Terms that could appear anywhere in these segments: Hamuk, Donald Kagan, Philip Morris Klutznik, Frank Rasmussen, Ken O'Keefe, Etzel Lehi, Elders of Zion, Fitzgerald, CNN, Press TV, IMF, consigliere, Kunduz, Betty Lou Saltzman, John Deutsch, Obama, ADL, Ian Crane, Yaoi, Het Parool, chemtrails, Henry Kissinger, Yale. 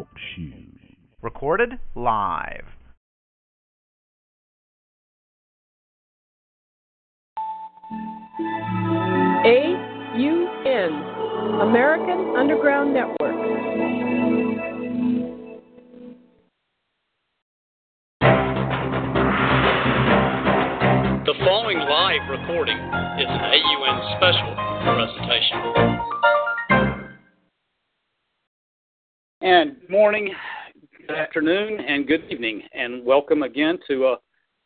Talk Show. Recorded live. AUN, American Underground Network. The following live recording is an AUN special presentation. And good morning, good afternoon, and good evening, and welcome again to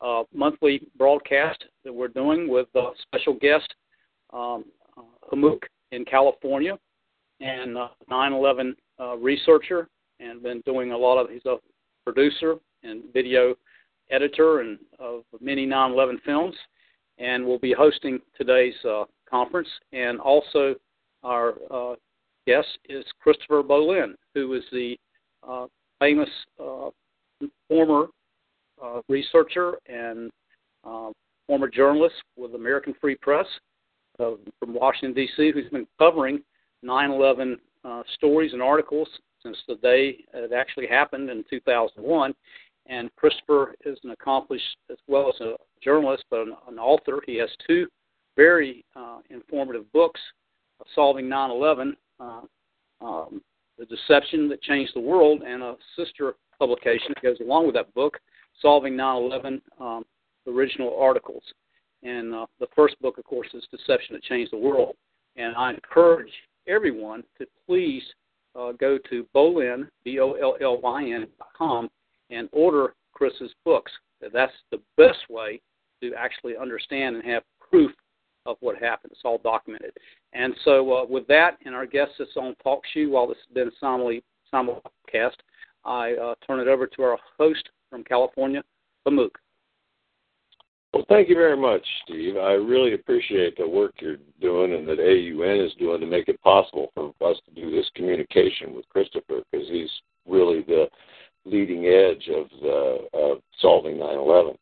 a monthly broadcast that we're doing with a special guest, Hamuk in California, and 9/11 researcher, and been doing a lot of. He's a producer and video editor and of many 9/11 films, and we'll be hosting today's conference. And also our guest is Christopher Bollyn, who is the famous former researcher and former journalist with American Free Press from Washington, D.C., who's been covering 9/11 stories and articles since the day it actually happened in 2001. And Christopher is an accomplished, as well as a journalist, but an author. He has two very informative books, Solving 9-11, The Deception That Changed the World, and a sister publication that goes along with that book, Solving 9-11, The Original Articles. And the first book, of course, is Deception That Changed the World. And I encourage everyone to please go to Bollyn, BOLLYN.com, and order Chris's books. That's the best way to actually understand and have proof of what happened. It's all documented. And so with that, and our guest that's on Talk Shoe, while this has been simulcast, I turn it over to our host from California, Hamuk. Well, thank you very much, Steve. I really appreciate the work you're doing and that AUN is doing to make it possible for us to do this communication with Christopher, because he's really the leading edge of Solving 9/11.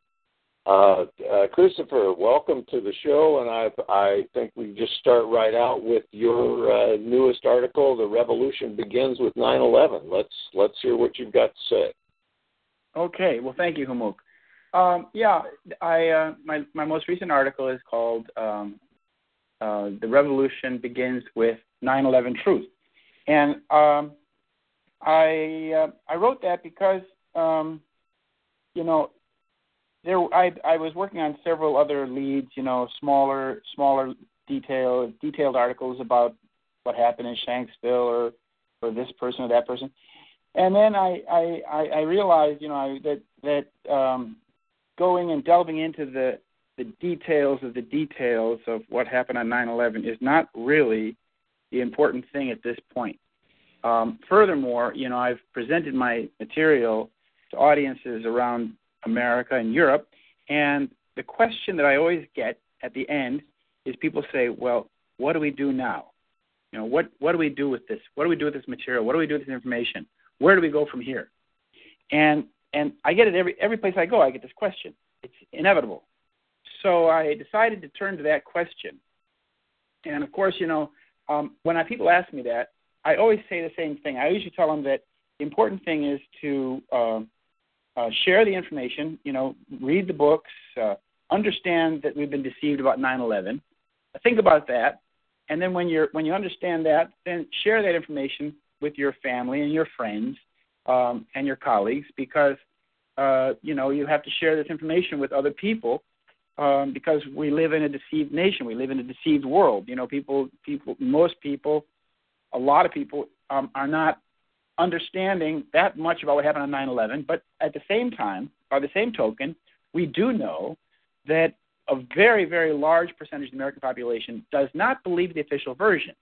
Christopher, welcome to the show, and I think we just start right out with your newest article, The Revolution Begins with 9/11. Let's hear what you've got to say. Okay, well, thank you, Hamuk. My most recent article is called The Revolution Begins with 9/11 Truth, and I wrote that because I was working on several other leads, smaller detailed articles about what happened in Shanksville or this person or that person, and then I realized going and delving into the details of what happened on 9/11 is not really the important thing at this point. Furthermore, I've presented my material to audiences around America and Europe, and the question that I always get at the end is people say, well, what do we do now? What do we do with this? What do we do with this material? What do we do with this information? Where do we go from here? And I get it every place I go, I get this question. It's inevitable. So I decided to turn to that question. And, of course, when people ask me that, I always say the same thing. I usually tell them that the important thing is to share the information, read the books, understand that we've been deceived about 9/11, think about that, and then when you understand that, then share that information with your family and your friends and your colleagues, because you have to share this information with other people. Because we live in a deceived nation, we live in a deceived world. A lot of people are not understanding that much about what happened on 9/11, but at the same time, by the same token, we do know that a very, very large percentage of the American population does not believe the official version,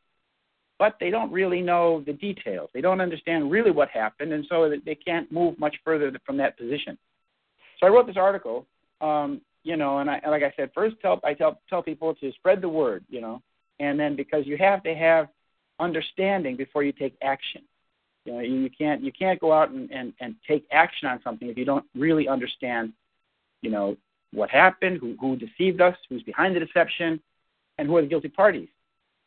but they don't really know the details. They don't understand really what happened, and so they can't move much further from that position. So I wrote this article, and like I said, first I tell people to spread the word, and then because you have to have understanding before you take action. You can't go out and take action on something if you don't really understand, what happened, who deceived us, who's behind the deception, and who are the guilty parties.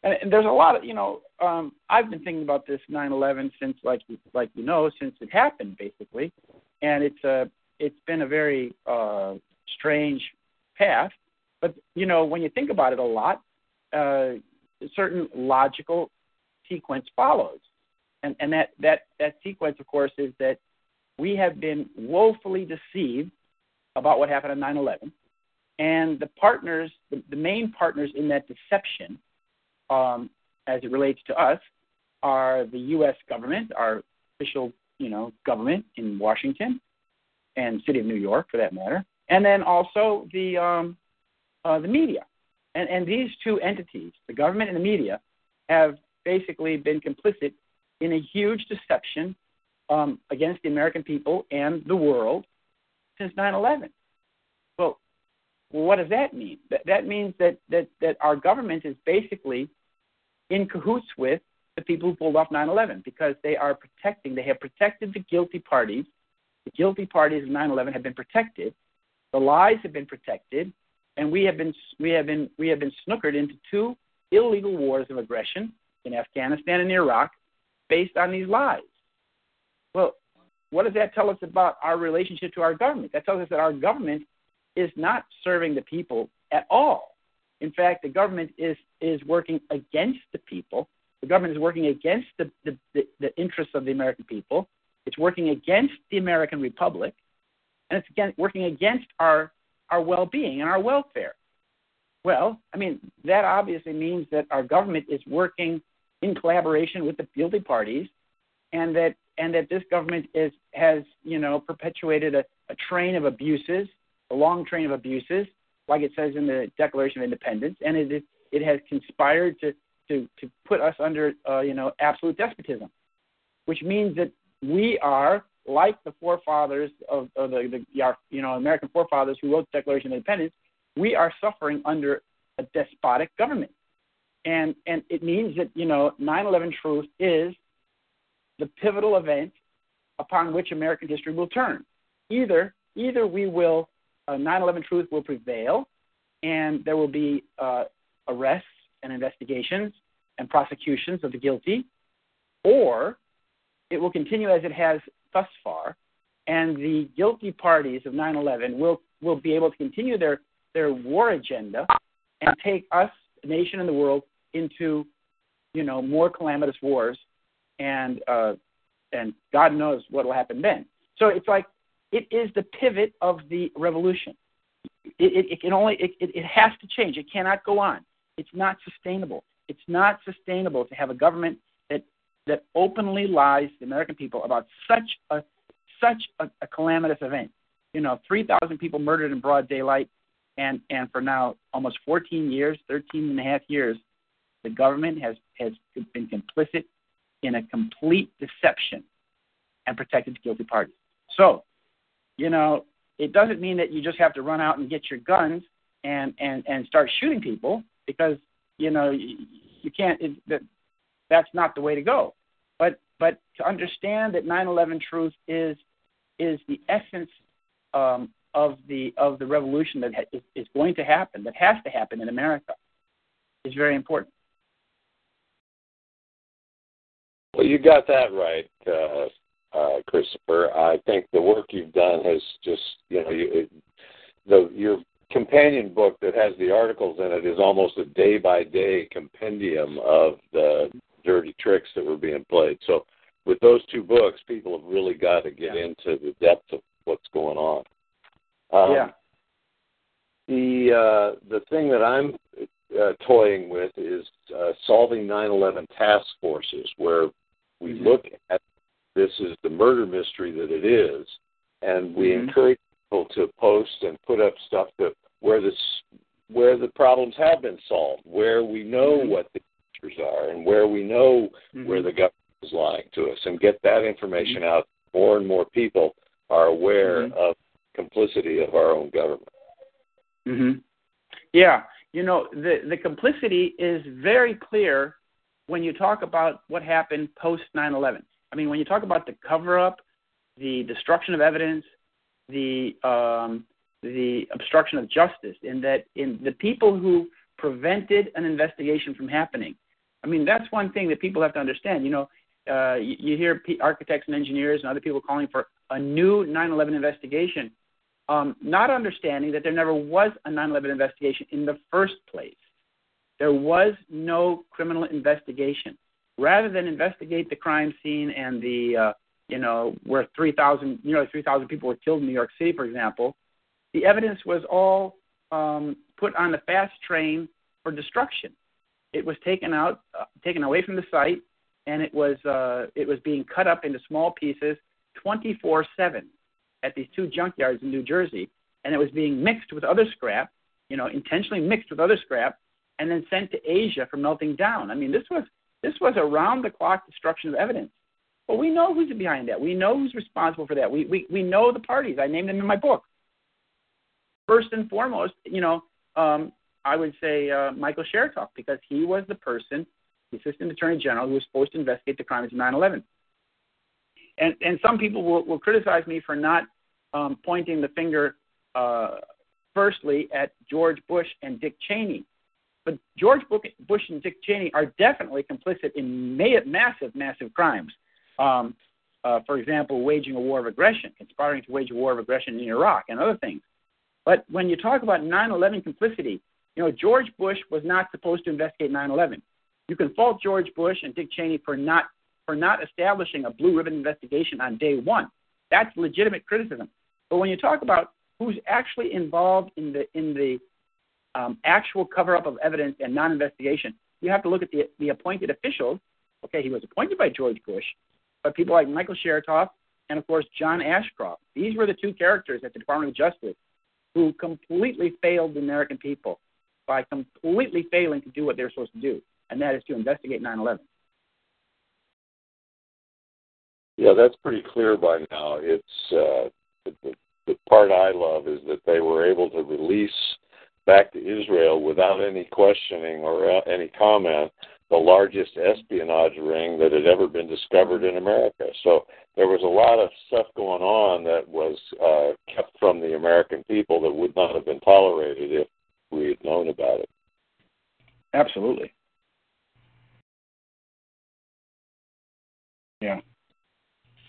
And there's a lot of, I've been thinking about this 9/11 since, since it happened, basically. And it's been a very strange path. But, when you think about it a lot, a certain logical sequence follows. And that sequence, of course, is that we have been woefully deceived about what happened on 9/11. And the partners, the main partners in that deception, as it relates to us, are the U.S. government, our official, government in Washington and city of New York, for that matter, and then also the media. And these two entities, the government and the media, have basically been complicit in a huge deception against the American people and the world since 9/11. Well, what does that mean? That means that our government is basically in cahoots with the people who pulled off 9/11, because they have protected the guilty parties. The guilty parties of 9/11 have been protected. The lies have been protected, and we have been snookered into two illegal wars of aggression in Afghanistan and Iraq, based on these lies. Well, what does that tell us about our relationship to our government? That tells us that our government is not serving the people at all. In fact, the government is working against the people. The government is working against the interests of the American people. It's working against the American Republic, and it's working against our well-being and our welfare. Well, that obviously means that our government is working in collaboration with the guilty parties, and that this government has perpetuated a train of abuses, a long train of abuses, like it says in the Declaration of Independence, and it has conspired to put us under absolute despotism, which means that we are like the forefathers of our American forefathers who wrote the Declaration of Independence. We are suffering under a despotic government. And it means that, 9/11 truth is the pivotal event upon which American history will turn. Either we will, 9/11 truth will prevail, and there will be arrests and investigations and prosecutions of the guilty, or it will continue as it has thus far, and the guilty parties of 9/11 will be able to continue their war agenda and take us, the nation and the world, into, more calamitous wars, and God knows what will happen then. So it's like it is the pivot of the revolution. It has to change. It cannot go on. It's not sustainable. It's not sustainable to have a government that openly lies to the American people about such a calamitous event. 3,000 people murdered in broad daylight. And for now, almost 14 years, 13 and a half years, the government has been complicit in a complete deception and protected the guilty parties. So, it doesn't mean that you just have to run out and get your guns and start shooting people, because, you can't. That's not the way to go. But to understand that 9/11 truth is the essence of the revolution that is going to happen, that has to happen in America, is very important. Well, you got that right, Christopher. I think the work you've done has just, your companion book that has the articles in it is almost a day-by-day compendium of the dirty tricks that were being played. So with those two books, people have really got to get into the depth of what's going on. The thing that I'm toying with is solving 9/11 task forces, where we look at this as the murder mystery that it is, and we encourage people to post and put up stuff where the problems have been solved, where we know what the answers are, and where we know where the government is lying to us, and get that information out. More and more people are aware of complicity of our own government. Yeah, the complicity is very clear when you talk about what happened post 9/11. When you talk about the cover-up, the destruction of evidence, the obstruction of justice, in that the people who prevented an investigation from happening, I mean, that's one thing that people have to understand. You know, you hear architects and engineers and other people calling for a new 9/11 investigation, not understanding that there never was a 9/11 investigation in the first place. There was no criminal investigation. Rather than investigate the crime scene and the, where 3,000 people were killed in New York City, for example, the evidence was all put on the fast train for destruction. It was taken away from the site, and it was being cut up into small pieces 24/7 at these two junkyards in New Jersey, and it was being mixed with other scrap, intentionally mixed with other scrap, and then sent to Asia for melting down. I mean, this was around-the-clock destruction of evidence. Well, we know who's behind that. We know who's responsible for that. We know the parties. I named them in my book. First and foremost, I would say Michael Chertoff, because he was the person, the assistant attorney general, who was supposed to investigate the crimes of 9/11. And some people will criticize me for not pointing the finger firstly at George Bush and Dick Cheney. But George Bush and Dick Cheney are definitely complicit in massive crimes. For example, waging a war of aggression, conspiring to wage a war of aggression in Iraq and other things. But when you talk about 9/11 complicity, George Bush was not supposed to investigate 9/11. You can fault George Bush and Dick Cheney for not establishing a blue ribbon investigation on day one. That's legitimate criticism. But when you talk about who's actually involved in the actual cover-up of evidence and non-investigation, you have to look at the appointed officials. Okay, he was appointed by George Bush, but people like Michael Chertoff and, of course, John Ashcroft. These were the two characters at the Department of Justice who completely failed the American people by completely failing to do what they were supposed to do, and that is to investigate 9/11. Yeah, that's pretty clear by now. It's the part I love is that they were able to release back to Israel without any questioning or any comment the largest espionage ring that had ever been discovered in America. So there was a lot of stuff going on that was kept from the American people that would not have been tolerated if we had known about it. Absolutely. Yeah.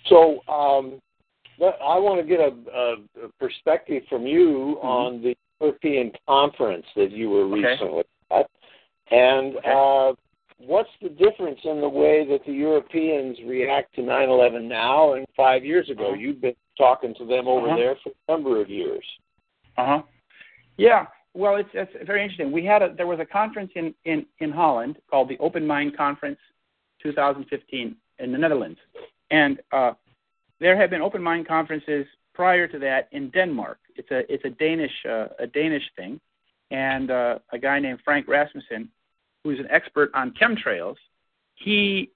So I want to get a perspective from you on the European conference that you were recently at. And what's the difference in the way that the Europeans react to 9/11 now and 5 years ago? You've been talking to them over there for a number of years. Yeah. Well, it's very interesting. There was a conference in Holland called the Open Mind Conference 2015 in the Netherlands. And there have been Open Mind conferences prior to that in Denmark. It's a Danish thing, and a guy named Frank Rasmussen, who's an expert on chemtrails, he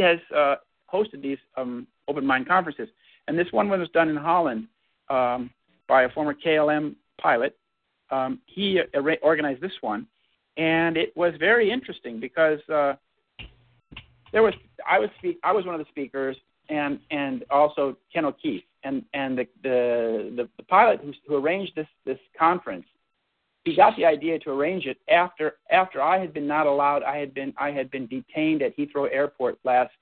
has hosted these Open Mind conferences, and this one was done in Holland by a former KLM pilot. He organized this one, and it was very interesting because I was one of the speakers, and also Ken O'Keefe. And the pilot who arranged this conference, he got the idea to arrange it after I had been not allowed. I had been detained at Heathrow Airport last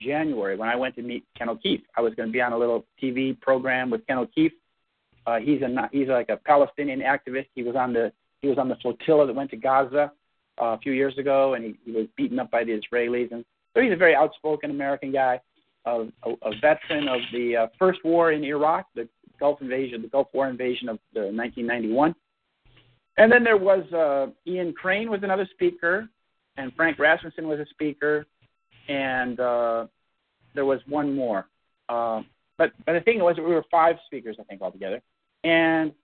January when I went to meet Ken O'Keefe. I was going to be on a little TV program with Ken O'Keefe. He's like a Palestinian activist. He was on the flotilla that went to Gaza a few years ago, and he was beaten up by the Israelis. And so he's a very outspoken American guy. A veteran of the first war in Iraq, the Gulf War invasion of 1991. And then there was Ian Crane was another speaker, and Frank Rasmussen was a speaker, and there was one more. But the thing was that we were five speakers, I think, altogether. And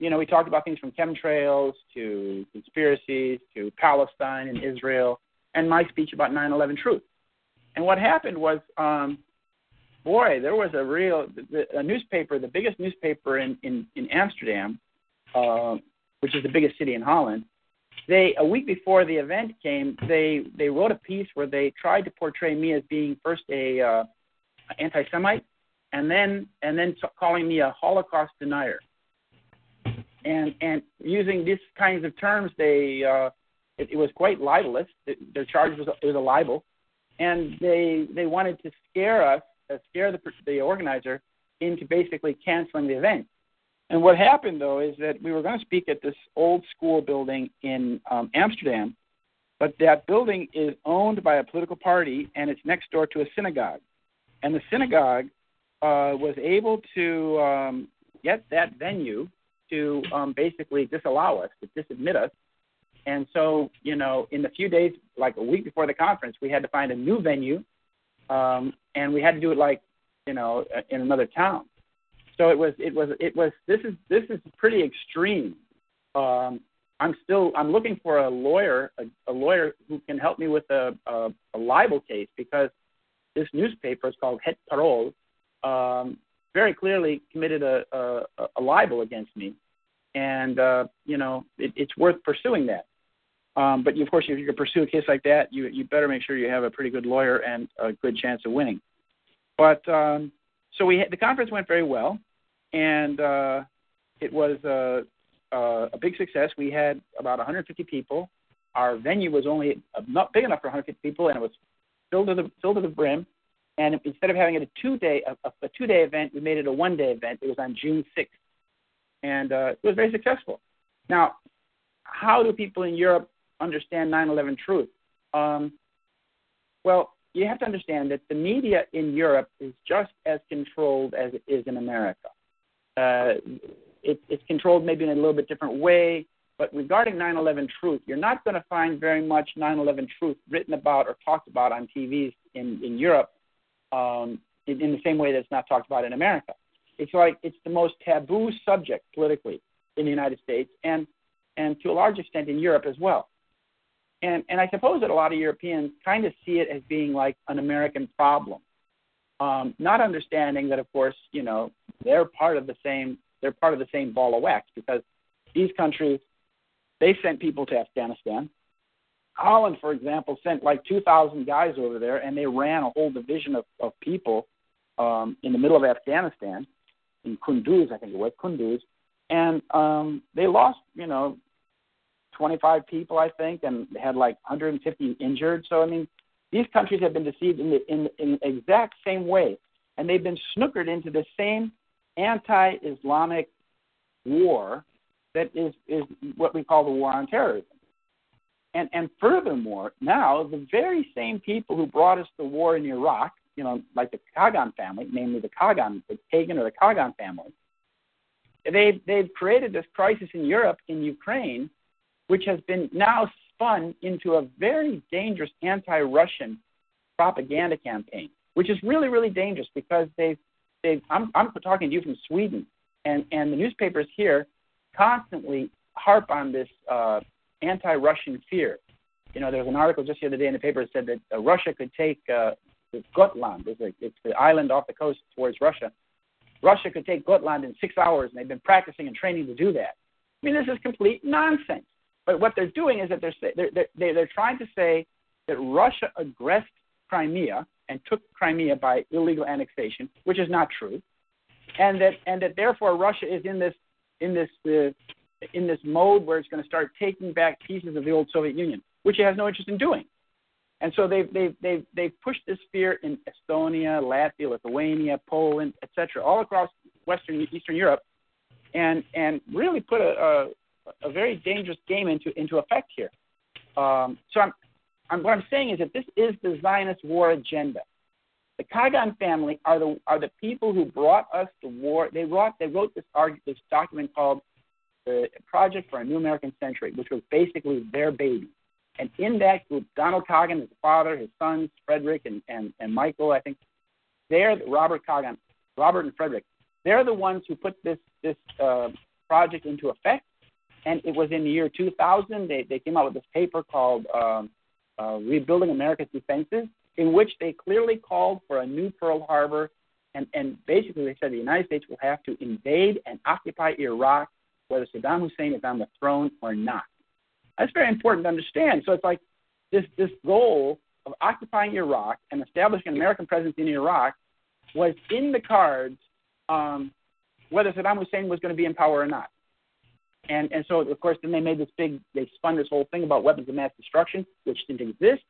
we talked about things from chemtrails to conspiracies to Palestine and Israel, and my speech about 9/11 truth. And what happened was, there was a newspaper, the biggest newspaper in Amsterdam, which is the biggest city in Holland. A week before the event came, they wrote a piece where they tried to portray me as being first a anti-Semite, and then calling me a Holocaust denier. And using these kinds of terms, It was quite libelous. Their charge was a libel, and they wanted to scare us, scare the organizer into basically canceling the event. And what happened, though, is that we were going to speak at this old school building in Amsterdam, but that building is owned by a political party, and it's next door to a synagogue. And the synagogue was able to get that venue to basically disallow us, to disadmit us. And so, you know, in a few days, like a week before the conference, we had to find a new venue, and we had to do it like, you know, in another town. So it was. This is pretty extreme. I'm looking for a lawyer who can help me with a libel case, because this newspaper is called Het Parool. Very clearly committed a libel against me, and you know, it's worth pursuing that. But of course, if you pursue a case like that, you better make sure you have a pretty good lawyer and a good chance of winning. But so the conference went very well, and it was a big success. We had about 150 people. Our venue was only not big enough for 150 people, and it was filled to the brim. And instead of having it a two-day event, we made it a one-day event. It was on June 6th, and it was very successful. Now, how do people in Europe understand 9/11 truth? Well, you have to understand that the media in Europe is just as controlled as it is in America. It's controlled maybe in a little bit different way, but regarding 9/11 truth, you're not going to find very much 9/11 truth written about or talked about on TVs in Europe. In the same way that it's not talked about in America. It's the most taboo subject politically in the United States and to a large extent in Europe as well. And I suppose that a lot of Europeans kind of see it as being like an American problem, not understanding that, of course, you know, they're part of the same ball of wax, because these countries, they sent people to Afghanistan. Holland, for example, sent like 2,000 guys over there, and they ran a whole division of people in the middle of Afghanistan, in Kunduz, I think it was, Kunduz. And they lost, you know, 25 people, I think, and they had like 150 injured. So, I mean, these countries have been deceived in the exact same way, and they've been snookered into the same anti-Islamic war that is what we call the war on terrorism. And furthermore, now the very same people who brought us the war in Iraq, you know, like the Kagan family, namely the Kagan family, they've created this crisis in Europe, in Ukraine, which has been now spun into a very dangerous anti-Russian propaganda campaign, which is really, really dangerous, because I'm talking to you from Sweden, and the newspapers here constantly harp on this anti-Russian fear. You know, there was an article just the other day in the paper that said that Russia could take Gotland. It's the island off the coast towards Russia. Russia could take Gotland in 6 hours, and they've been practicing and training to do that. I mean, this is complete nonsense. But what they're doing is that they're trying to say that Russia aggressed Crimea and took Crimea by illegal annexation, which is not true, and that therefore Russia is in this mode where it's going to start taking back pieces of the old Soviet Union, which it has no interest in doing. And so they've pushed this fear in Estonia, Latvia, Lithuania, Poland, etc., all across Eastern Europe, and really put a very dangerous game into effect here. So what I'm saying is that this is the Zionist war agenda. The Kagan family are the people who brought us the war. They wrote this document called The Project for a New American Century, which was basically their baby. And in that group, Donald Kagan, his father, his sons, Frederick and Michael, I think, Robert and Frederick, they're the ones who put this project into effect. And it was in the year 2000, they came out with this paper called Rebuilding America's Defenses, in which they clearly called for a new Pearl Harbor. And basically they said the United States will have to invade and occupy Iraq, whether Saddam Hussein is on the throne or not. That's very important to understand. So it's like this goal of occupying Iraq and establishing an American presence in Iraq was in the cards, whether Saddam Hussein was going to be in power or not. And so, of course, then they made this big, they spun this whole thing about weapons of mass destruction, which didn't exist,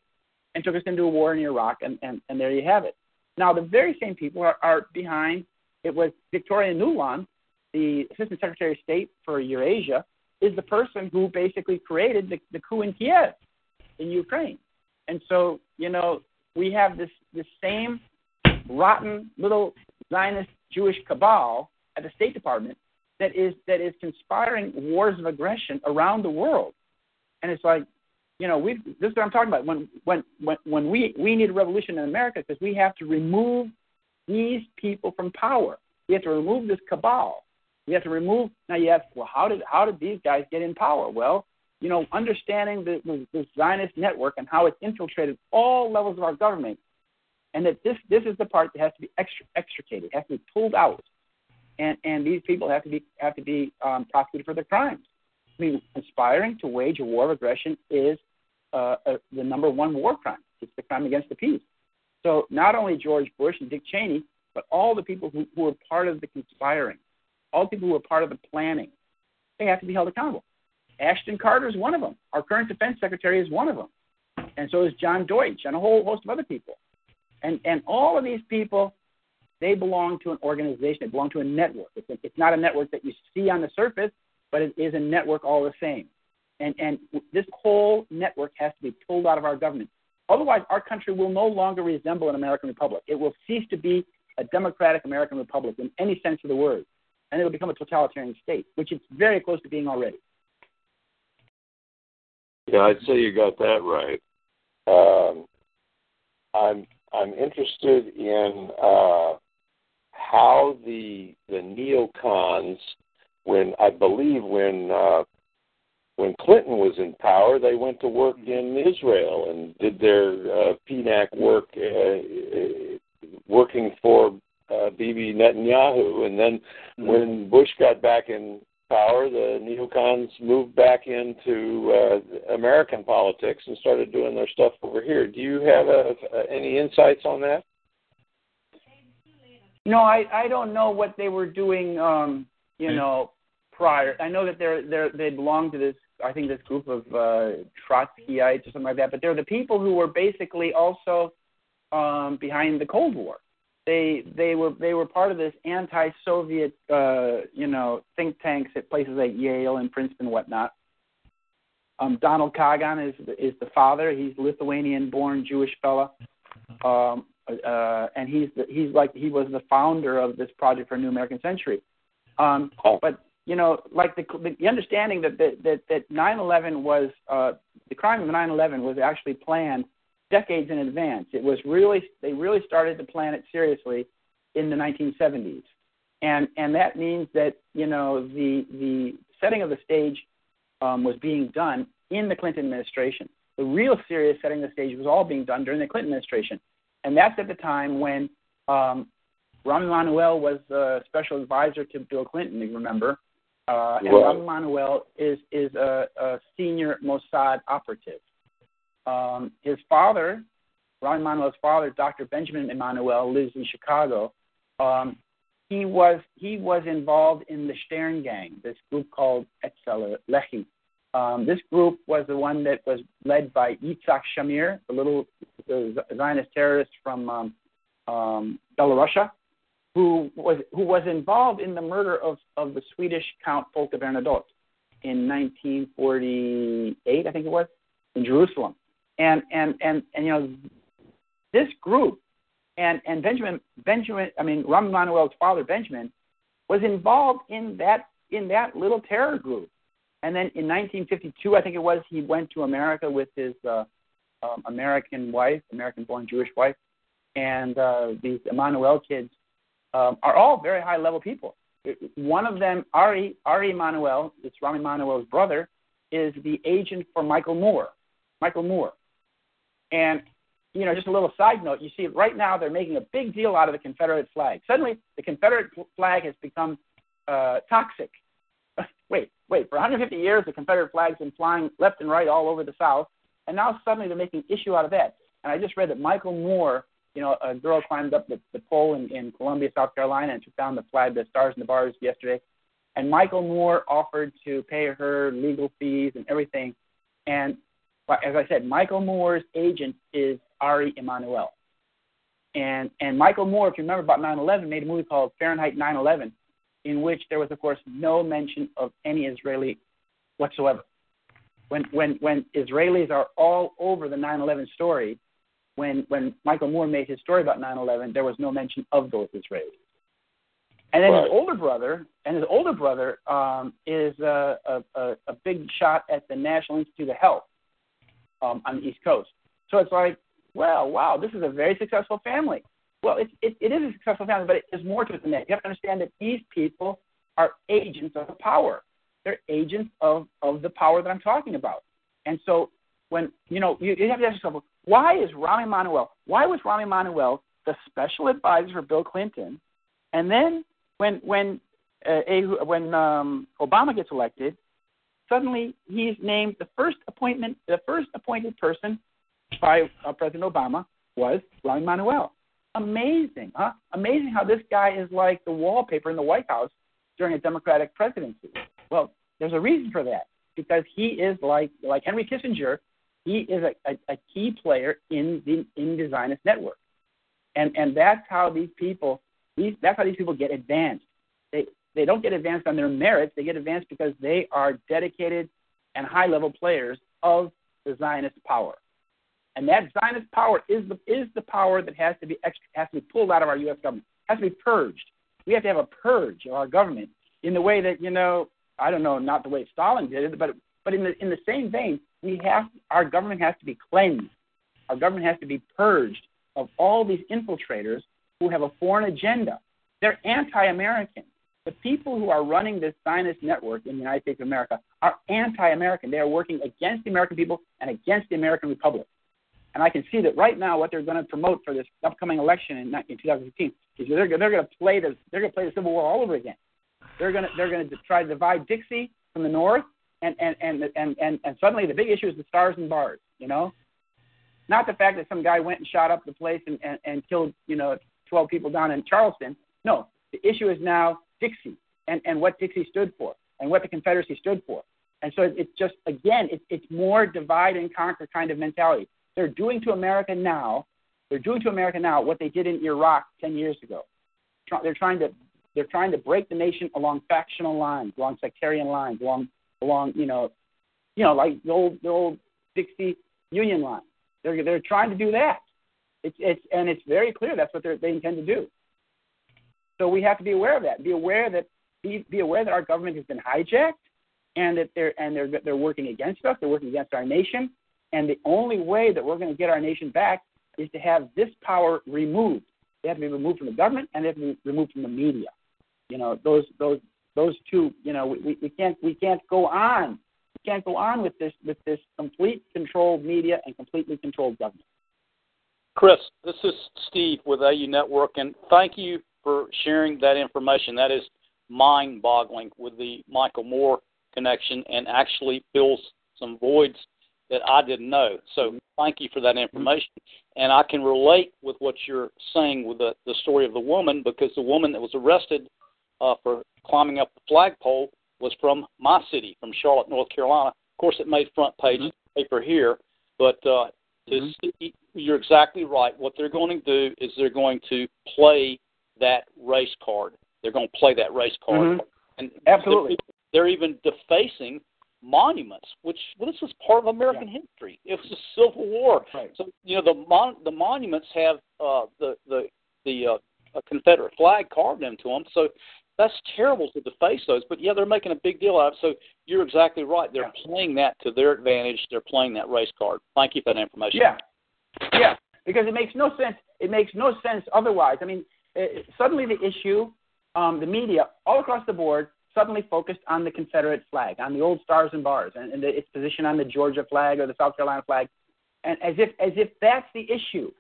and took us into a war in Iraq, and there you have it. Now, the very same people are behind, it was Victoria Nuland, the Assistant Secretary of State for Eurasia, is the person who basically created the coup in Kiev, in Ukraine. And so, you know, we have this same rotten little Zionist Jewish cabal at the State Department that is conspiring wars of aggression around the world. And it's like, you know, this is what I'm talking about. When we need a revolution in America, because we have to remove these people from power. We have to remove this cabal. We have to remove. Now you have, well, how did these guys get in power? Well, you know, understanding the Zionist network and how it's infiltrated all levels of our government, and that this is the part that has to be extricated, has to be pulled out, and these people have to be prosecuted for their crimes. I mean, conspiring to wage a war of aggression is the number one war crime. It's the crime against the peace. So not only George Bush and Dick Cheney, but all the people who were part of the conspiring, all the people who were part of the planning, they have to be held accountable. Ashton Carter is one of them. Our current defense secretary is one of them. And so is John Deutsch and a whole host of other people. And all of these people, they belong to an organization. They belong to a network. It's not a network that you see on the surface, but it is a network all the same. And this whole network has to be pulled out of our government. Otherwise, our country will no longer resemble an American republic. It will cease to be a democratic American republic in any sense of the word, and it will become a totalitarian state, which it's very close to being already. Yeah, I'd say you got that right. I'm interested in how the neocons, when Clinton was in power, they went to work in Israel and did their PNAC work, working for Bibi Netanyahu. And then when Bush got back in power, the neocons moved back into American politics and started doing their stuff over here. Do you have any insights on that? No, I don't know what they were doing. You know, prior, I know that they belong to this, I think this group of Trotskyites or something like that, but they're the people who were basically also behind the Cold War. They were part of this anti-Soviet, you know, think tanks at places like Yale and Princeton and whatnot. Donald Kagan is the father. He's Lithuanian-born Jewish fella, and he was the founder of this Project for a New American Century. But you know, like the understanding that 9/11 was the crime of 9/11 was actually planned decades in advance. It was they really started to plan it seriously in the 1970s, and that means that, you know, the setting of the stage was being done in the Clinton administration. The real serious setting of the stage was all being done during the Clinton administration, and that's at the time when Rahm Emanuel was a special advisor to Bill Clinton, you remember. And Rahm Emanuel is a senior Mossad operative. His father, Rahm Emanuel's father, Dr. Benjamin Emanuel, lives in Chicago. He was involved in the Stern Gang, this group called Etzel Lehi. This group was the one that was led by Yitzhak Shamir, the Zionist terrorist from Belarusia, who was involved in the murder of the Swedish Count Folke Bernadotte in 1948, I think it was, in Jerusalem. And you know, this group and Rahm Emanuel's father Benjamin was involved in that little terror group. And then in 1952, I think it was, he went to America with his American wife, American-born Jewish wife, and these Emanuel kids are all very high-level people. One of them, Ari Emanuel, it's Rahm Emanuel's brother, is the agent for Michael Moore. And, you know, just a little side note, you see right now they're making a big deal out of the Confederate flag. Suddenly the Confederate flag has become toxic. Wait, for 150 years the Confederate flag's been flying left and right all over the South, and now suddenly they're making issue out of that. And I just read that Michael Moore, you know, a girl climbed up the pole in Columbia, South Carolina, and took down the flag, the Stars and the Bars yesterday. And Michael Moore offered to pay her legal fees and everything. And as I said, Michael Moore's agent is Ari Emanuel. And Michael Moore, if you remember about 9/11, made a movie called Fahrenheit 9/11, in which there was, of course, no mention of any Israeli whatsoever. When Israelis are all over the 9/11 story, when Michael Moore made his story about 9/11, there was no mention of those Israelis. And then his older brother is a big shot at the National Institute of Health on the East Coast. So it's like, well, wow, this is a very successful family. Well, it is a successful family, but there's more to it than that. You have to understand that these people are agents of power. They're agents of the power that I'm talking about. And so when, you have to ask yourself, why was Rahm Emanuel the special advisor for Bill Clinton? And then when Obama gets elected, suddenly he's named the first appointed person by President Obama was Rahm Emanuel. Amazing, huh? Amazing how this guy is like the wallpaper in the White House during a Democratic presidency. Well, there's a reason for that, because he is like Henry Kissinger. He is a key player in the Zionist network, and that's how these people get advanced. They don't get advanced on their merits. They get advanced because they are dedicated and high-level players of the Zionist power. And that Zionist power is the power that has to be pulled out of our U.S. government. It has to be purged. We have to have a purge of our government in the way that, I don't know, not the way Stalin did it, but in the same vein, our government has to be cleansed. Our government has to be purged of all these infiltrators who have a foreign agenda. They're anti-American. The people who are running this Zionist network in the United States of America are anti-American. They are working against the American people and against the American Republic. And I can see that right now what they're going to promote for this upcoming election in 2015 is they're going to play the Civil War all over again. They're going to try to divide Dixie from the North, and suddenly the big issue is the stars and bars, Not the fact that some guy went and shot up the place and killed, 12 people down in Charleston. No, the issue is now Dixie and what Dixie stood for and what the Confederacy stood for. And so it's just, again, it's more divide and conquer kind of mentality. They're doing to America now what they did in Iraq 10 years ago. They're trying to break the nation along factional lines, along sectarian lines, along like the old Dixie Union line. They're trying to do that. It's very clear that's what they intend to do. So we have to be aware of that. Be aware that our government has been hijacked, and that they're working against us. They're working against our nation. And the only way that we're going to get our nation back is to have this power removed. They have to be removed from the government, and they have to be removed from the media. Those two. We can't go on. We can't go on with this complete controlled media and completely controlled government. Chris, this is Steve with AU Network, and thank you for sharing that information. That is mind-boggling with the Michael Moore connection, and actually fills some voids that I didn't know. So thank you for that information. And I can relate with what you're saying with the story of the woman, because the woman that was arrested for climbing up the flagpole was from my city, from Charlotte, North Carolina. Of course, it made front page paper here, but see, you're exactly right. What they're going to do is they're going to play that race card. They're going to play that race card. Mm-hmm. And absolutely. They're even defacing monuments, which, well, this was part of American history. It was a Civil War. Right. So, the monuments have the Confederate flag carved into them. So that's terrible to deface those. But, they're making a big deal out of it. So you're exactly right. They're playing that to their advantage. They're playing that race card. Thank you for that information. Yeah, because it makes no sense. It makes no sense otherwise. I mean, suddenly the issue, the media, all across the board, suddenly focused on the Confederate flag, on the old stars and bars, and its position on the Georgia flag or the South Carolina flag, and as if that's the issue,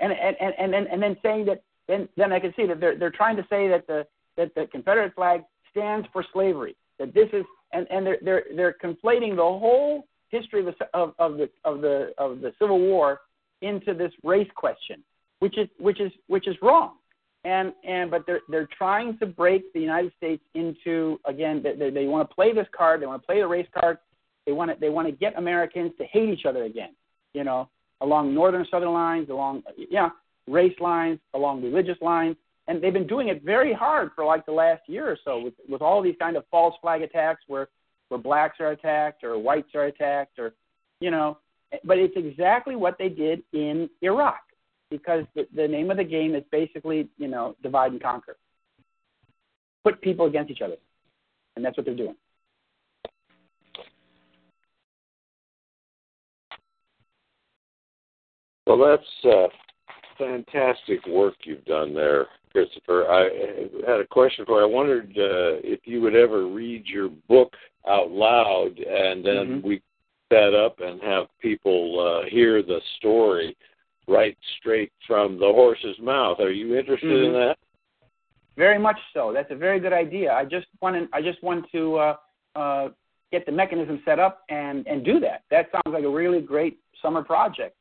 and then saying that then I can see that they're trying to say that the Confederate flag stands for slavery, that this is and they're conflating the whole history of the Civil War into this race question, which is wrong. but they're trying to break the United States into, again, they want to play this card, they want to play the race card, they want to get Americans to hate each other again, you know, along northern southern lines, along race lines, along religious lines, and they've been doing it very hard for like the last year or so with all these kind of false flag attacks where blacks are attacked or whites are attacked or, you know, but it's exactly what they did in Iraq. Because the name of the game is basically, you know, divide and conquer. Put people against each other. And that's what they're doing. Well, that's fantastic work you've done there, Christopher. I had a question for you. I wondered if you would ever read your book out loud, and then we set up and have people hear the story right straight from the horse's mouth. Are you interested in that? Very much so. That's a very good idea. I just want to get the mechanism set up and do that. That sounds like a really great summer project.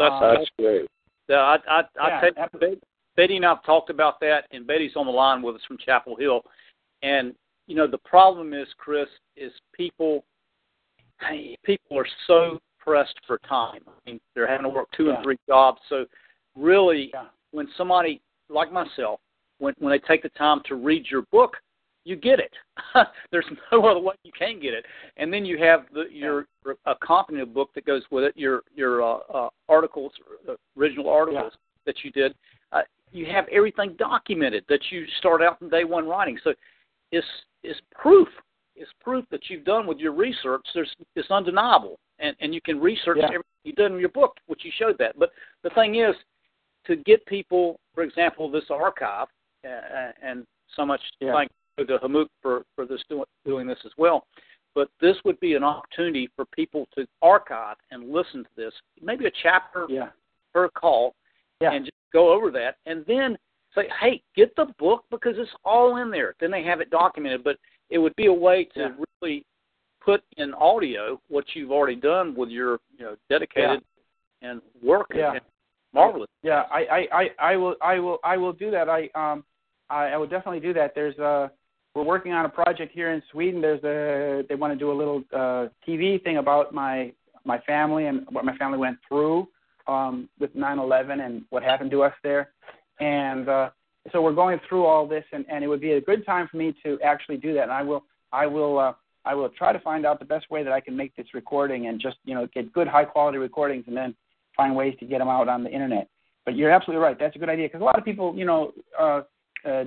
That's great. Betty and I've talked about that, and Betty's on the line with us from Chapel Hill. And, you know, the problem is, Chris, is people are so pressed for time. I mean, they're having to work two and three jobs. So really, when somebody like myself, when they take the time to read your book, you get it. There's no other way you can get it. And then you have your accompanying book that goes with it, your articles, original articles that you did. You have everything documented that you start out from day one writing. So it's proof. It's proof that you've done with your research. It's undeniable. And you can research everything you've done in your book, which you showed that. But the thing is, to get people, for example, this archive, and so much thanks to Hamook for this doing this as well, but this would be an opportunity for people to archive and listen to this, maybe a chapter per call, and just go over that, and then say, hey, get the book because it's all in there. Then they have it documented. But it would be a way to really put in audio what you've already done with your, you know, dedicated and work and marvelous. Yeah, I will do that. I will definitely do that. There's we're working on a project here in Sweden. They want to do a little TV thing about my family and what my family went through with 9/11 and what happened to us there. And so we're going through all this, and it would be a good time for me to actually do that. And I will try to find out the best way that I can make this recording and just, you know, get good high-quality recordings and then find ways to get them out on the Internet. But you're absolutely right. That's a good idea because a lot of people, you know,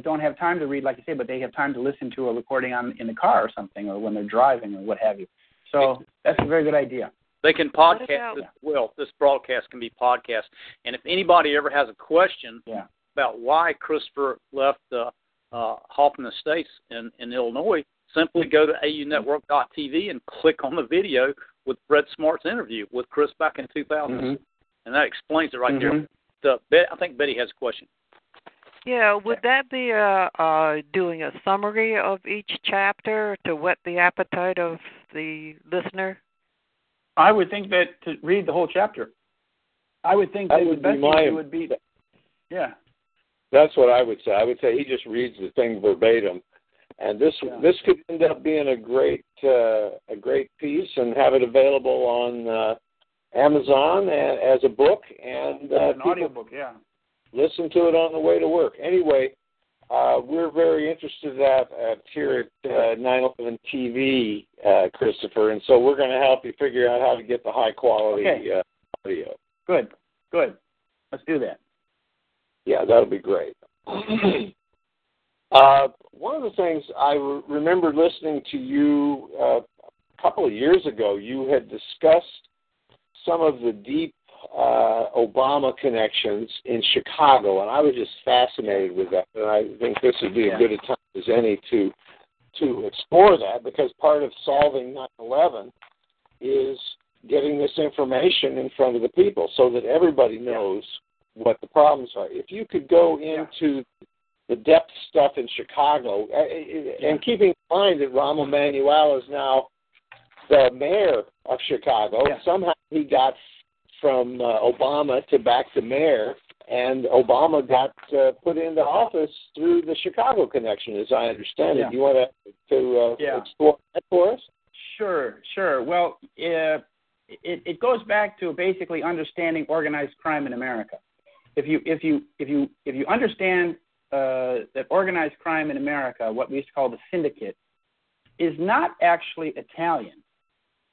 don't have time to read, like you say, but they have time to listen to a recording in the car or something or when they're driving or what have you. So that's a very good idea. They can podcast as well. This broadcast can be podcast. And if anybody ever has a question about why Christopher left Hoffman Estates in Illinois, simply go to aunetwork.tv and click on the video with Brett Smart's interview with Chris back in 2000. And that explains it right there. I think Betty has a question. Yeah, would that be doing a summary of each chapter to whet the appetite of the listener? I would think that to read the whole chapter. I would think that the best thing would be that's what I would say. I would say he just reads the thing verbatim. And this could end up being a great piece and have it available on Amazon as a book and an audio book. Yeah, listen to it on the way to work. Anyway, we're very interested at here at 9/11 TV, Christopher, and so we're going to help you figure out how to get the high quality audio. Good. Let's do that. Yeah, that'll be great. One of the things I remember listening to you a couple of years ago, you had discussed some of the deep Obama connections in Chicago, and I was just fascinated with that. And I think this would be as good a time as any to explore that because part of solving 9/11 is getting this information in front of the people so that everybody knows what the problems are. If you could go into the depth stuff in Chicago, and keeping in mind that Rahm Emanuel is now the mayor of Chicago. Somehow he got from Obama to back to mayor And Obama got put into office through the Chicago connection, as I understand it. Yeah. You want to explore that for us? Sure. Well, it goes back to basically understanding organized crime in America. If you understand that organized crime in America, what we used to call the syndicate, is not actually Italian,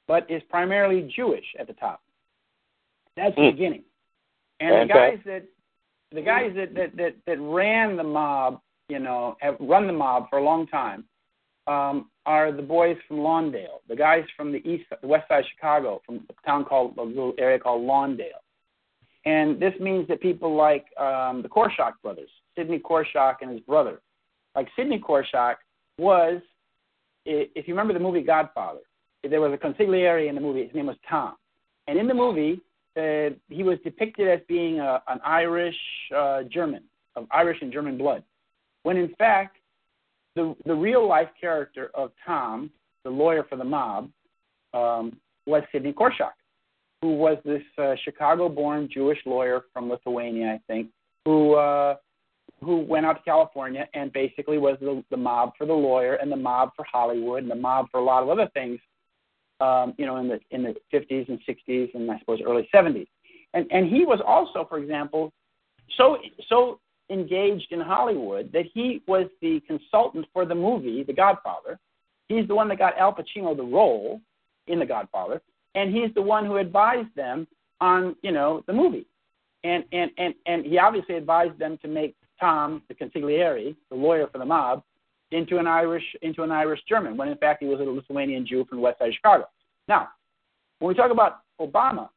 but is primarily Jewish at the top. That's the beginning. And the guys that ran the mob, have run the mob for a long time, are the boys from Lawndale, the guys from the west side of Chicago, from a little area called Lawndale. And this means that people like the Korshak brothers, Sidney Korshak and his brother. Like Sidney Korshak was, if you remember the movie Godfather, there was a consigliere in the movie. His name was Tom. And in the movie, he was depicted as being an Irish German, of Irish and German blood, when in fact the real-life character of Tom, the lawyer for the mob, was Sidney Korshak, who was this Chicago-born Jewish lawyer from Lithuania, I think, who went out to California and basically was the mob for the lawyer and the mob for Hollywood and the mob for a lot of other things. In the 50s and 60s and I suppose early 70s. And he was also, for example, so engaged in Hollywood that he was the consultant for the movie, The Godfather. He's the one that got Al Pacino the role in The Godfather, and he's the one who advised them on, the movie. And he obviously advised them to make Tom, the consigliere, the lawyer for the mob, into an Irish German, when in fact he was a Lithuanian Jew from the west side of Chicago. Now, when we talk about Obama,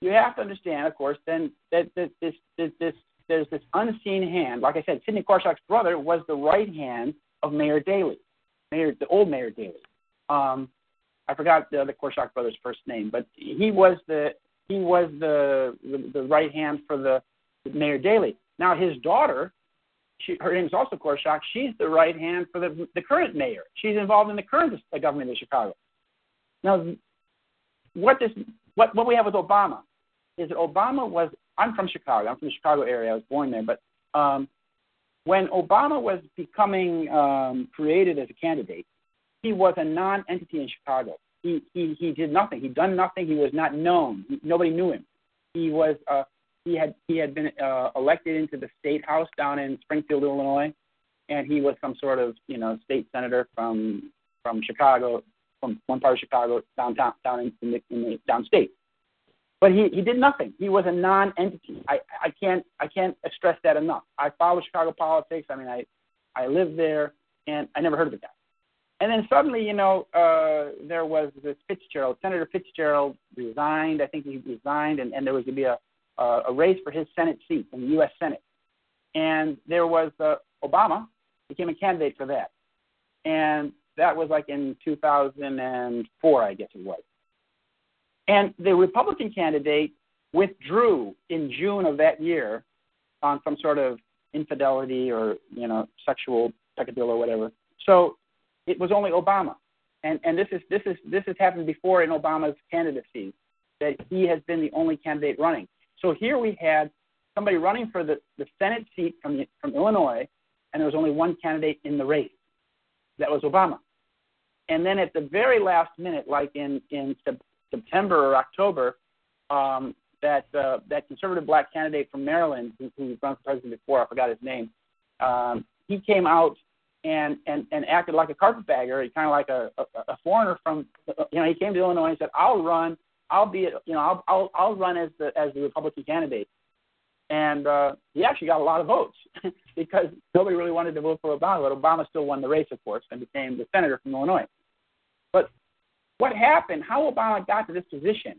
you have to understand, of course, then that there's this unseen hand. Like I said, Sidney Korshak's brother was the right hand of Mayor Daley, the old Mayor Daley. I forgot the Korshak brother's first name, but he was the right hand for the Mayor Daley. Now his daughter. Her name is also Korshak. She's the right hand for the current mayor. She's involved in the current government of Chicago. Now, what we have with Obama is that Obama was – I'm from Chicago. I'm from the Chicago area. I was born there. But when Obama was becoming created as a candidate, he was a non-entity in Chicago. He did nothing. He'd done nothing. He was not known. Nobody knew him. He was He had been elected into the state house down in Springfield, Illinois, and he was some sort of state senator from Chicago, from one part of Chicago downtown, down in the downstate. But he did nothing. He was a non-entity. I can't stress that enough. I follow Chicago politics. I mean, I lived there, and I never heard of the guy. And then suddenly, there was this Fitzgerald, Senator Fitzgerald resigned. I think he resigned, and there was going to be a race for his Senate seat in the U.S. Senate. And there was Obama became a candidate for that. And that was like in 2004, I guess it was. And the Republican candidate withdrew in June of that year on some sort of infidelity or, sexual peccadillo or whatever. So it was only Obama. And this has happened before in Obama's candidacy, that he has been the only candidate running. So here we had somebody running for the Senate seat from Illinois, and there was only one candidate in the race. That was Obama. And then at the very last minute, like in September or October, that conservative black candidate from Maryland, who ran for president before, I forgot his name, he came out and acted like a carpetbagger, kind of like a foreigner from, he came to Illinois and said, I'll run. I'll run as the Republican candidate, and he actually got a lot of votes because nobody really wanted to vote for Obama. But Obama still won the race, of course, and became the senator from Illinois. But what happened? How Obama got to this position?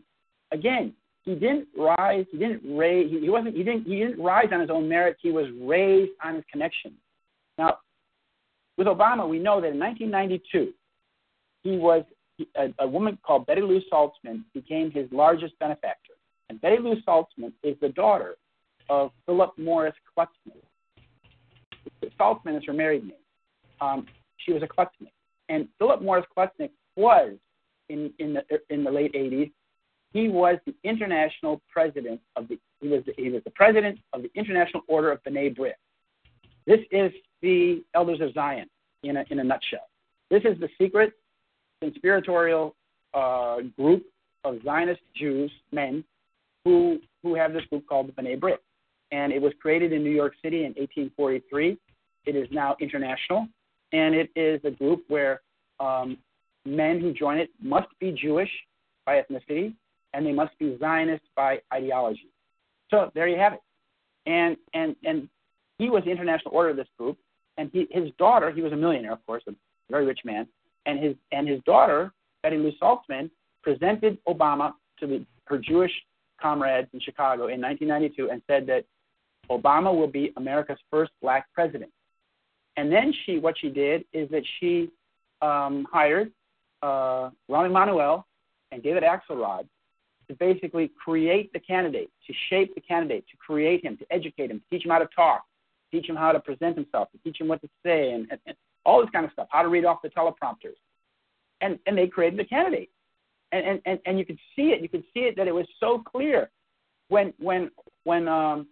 Again, he didn't rise. He didn't raise. He wasn't. He didn't rise on his own merits. He was raised on his connections. Now, with Obama, we know that in 1992, he was. A woman called Betty Lou Saltzman became his largest benefactor. And Betty Lou Saltzman is the daughter of Philip Morris Klutznik. Saltzman is her married name. She was a Klutznik. And Philip Morris Klutznik was, in the late 80s, he was the international president of the He was the president of the International Order of B'nai B'rith. This is the Elders of Zion in a nutshell. This is the secret conspiratorial group of Zionist Jews, men, who have this group called the B'nai B'rith. And it was created in New York City in 1843. It is now international. And it is a group where men who join it must be Jewish by ethnicity, and they must be Zionist by ideology. So there you have it. And he was the international order of this group, and his daughter, he was a millionaire, of course, a very rich man, and his daughter, Betty Lou Saltzman, presented Obama to her Jewish comrades in Chicago in 1992 and said that Obama will be America's first black president. And then what she did is that she hired Rahm Emanuel and David Axelrod to basically create the candidate, to shape the candidate, to create him, to educate him, to teach him how to talk, teach him how to present himself, to teach him what to say, and all this kind of stuff, how to read off the teleprompters. And they created the candidate. And you could see it. You could see it that it was so clear when the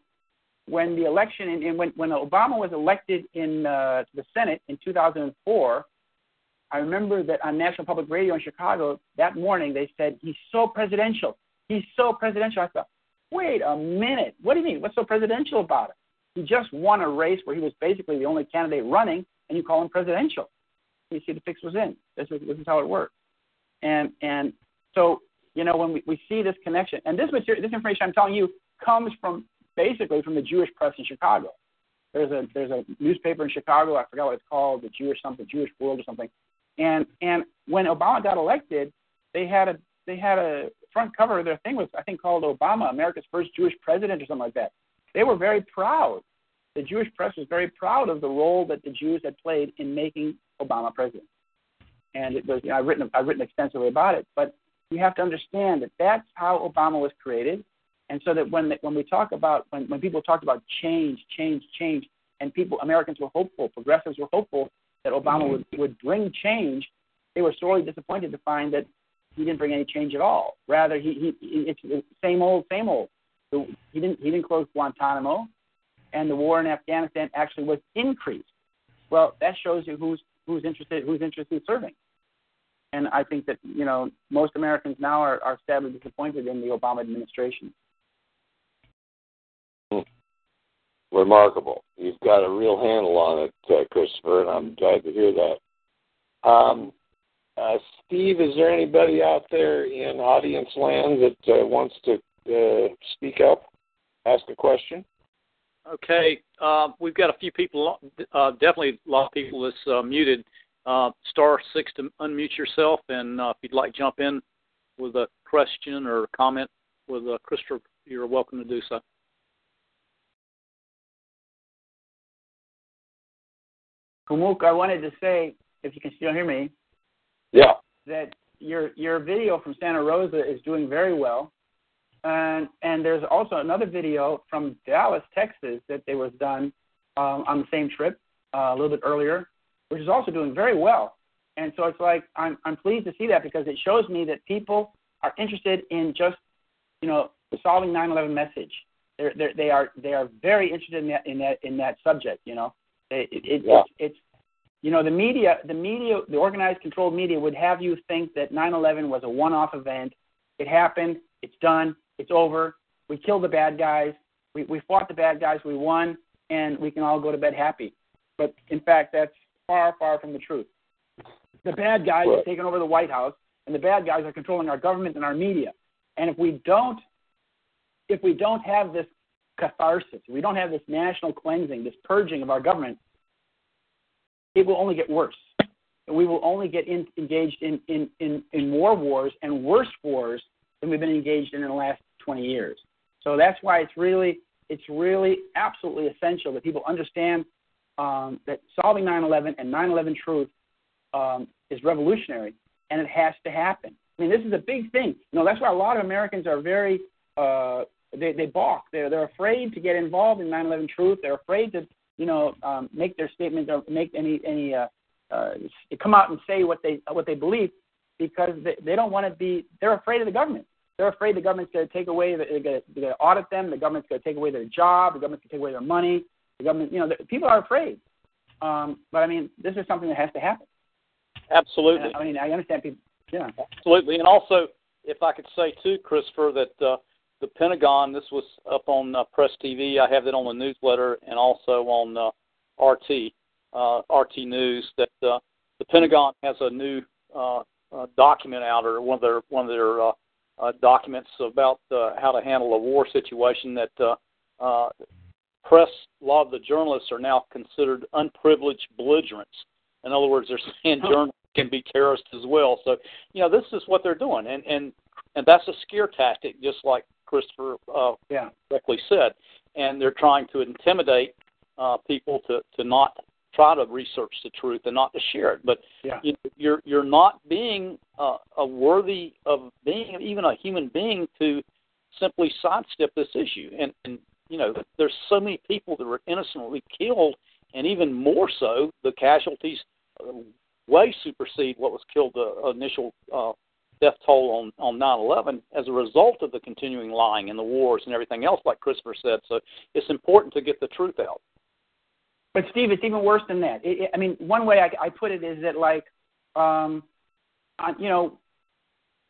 election and when Obama was elected in to the Senate in 2004. I remember that on National Public Radio in Chicago that morning they said, "He's so presidential. He's so presidential." I thought, "Wait a minute. What do you mean? What's so presidential about it? He just won a race where he was basically the only candidate running, and you call him presidential." You see, the fix was in. This is how it worked. And so, you know, when we see this connection, and this information I'm telling you comes from basically from the Jewish press in Chicago. There's a newspaper in Chicago, I forgot what it's called, the Jewish something, Jewish World or something. And when Obama got elected, they had a front cover of their thing was, I think, called Obama, America's first Jewish president or something like that. They were very proud. The Jewish press was very proud of the role that the Jews had played in making Obama president. And it was, you know, I've written extensively about it, but you have to understand that that's how Obama was created, and so that when we talk about when people talked about change, and Americans were hopeful, progressives were hopeful that Obama would bring change, they were sorely disappointed to find that he didn't bring any change at all. Rather, it's same old. He didn't close Guantanamo, and the war in Afghanistan actually was increased. Well, that shows you who's interested in serving. And I think that, you know, most Americans now are sadly disappointed in the Obama administration. Remarkable. You've got a real handle on it, Christopher, and I'm glad to hear that. Steve, is there anybody out there in audience land that wants to speak up, ask a question? Okay, we've got a few people, definitely a lot of people that's muted. *6 to unmute yourself, and if you'd like to jump in with a question or comment with Christopher, you're welcome to do so. Kumuk, I wanted to say, if you can still hear me, yeah, that your video from Santa Rosa is doing very well. And there's also another video from Dallas, Texas, that they was done on the same trip a little bit earlier, which is also doing very well. And so it's like I'm pleased to see that because it shows me that people are interested in just, you know, the Solving 9/11 message. They are very interested in that subject. You know, it's you know, the media, the organized controlled media would have you think that 9/11 was a one-off event. It happened. It's done. It's over. We killed the bad guys. We fought the bad guys. We won, and we can all go to bed happy. But in fact, that's far, far from the truth. The bad guys have taken over the White House, and the bad guys are controlling our government and our media. And if we don't have this catharsis, we don't have this national cleansing, this purging of our government, it will only get worse. And we will only get engaged in more wars and worse wars than we've been engaged in the last 20 years. So that's why it's really absolutely essential that people understand that solving 9/11 and 9/11 truth is revolutionary, and it has to happen. I mean, this is a big thing. You know, that's why a lot of Americans are very they balk. They're afraid to get involved in 9/11 truth. They're afraid to, you know, make their statements or make any come out and say what they believe because they don't want to be. They're afraid of the government. They're afraid the government's going to take away, they're going to audit them, the government's going to take away their job, the government's going to take away their money, the government, people are afraid. But I mean, this is something that has to happen. Absolutely. And, I mean, I understand people, yeah. Absolutely. And also, if I could say too, Christopher, that the Pentagon, this was up on Press TV, I have that on the newsletter and also on RT News, that the Pentagon has a new document out, or one of their documents about how to handle a war situation, that press, a lot of the journalists are now considered unprivileged belligerents. In other words, they're saying journalists can be terrorists as well. So, this is what they're doing, and that's a scare tactic, just like Christopher correctly said. And they're trying to intimidate people to not try to research the truth and not to share it. But you're not being worthy of being even a human being to simply sidestep this issue. And there's so many people that were innocently killed, and even more so, the casualties way supersede what was killed, the initial death toll on 9/11, as a result of the continuing lying and the wars and everything else, like Christopher said. So it's important to get the truth out. But, Steve, it's even worse than that. One way I put it is that,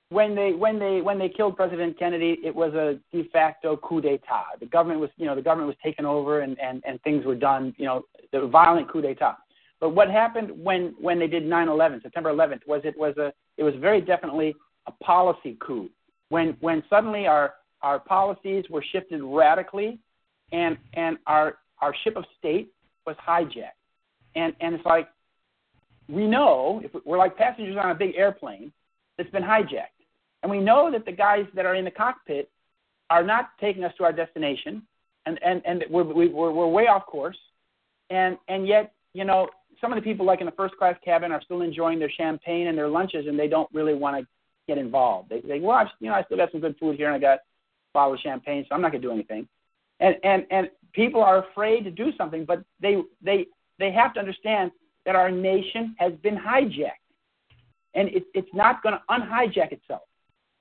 when they killed President Kennedy, it was a de facto coup d'état. The government was, taken over, and things were done, the violent coup d'état. But what happened when they did 9/11, September 11th, was very definitely a policy coup. When suddenly our policies were shifted radically, and our ship of state was hijacked. And it's like, we know, if we're like passengers on a big airplane that's been hijacked. And we know that the guys that are in the cockpit are not taking us to our destination, and we're way off course. And yet, some of the people like in the first class cabin are still enjoying their champagne and their lunches, and they don't really want to get involved. They say, well, I still got some good food here, and I got a bottle of champagne, so I'm not going to do anything. And people are afraid to do something, but they have to understand that our nation has been hijacked, and it's not going to unhijack itself.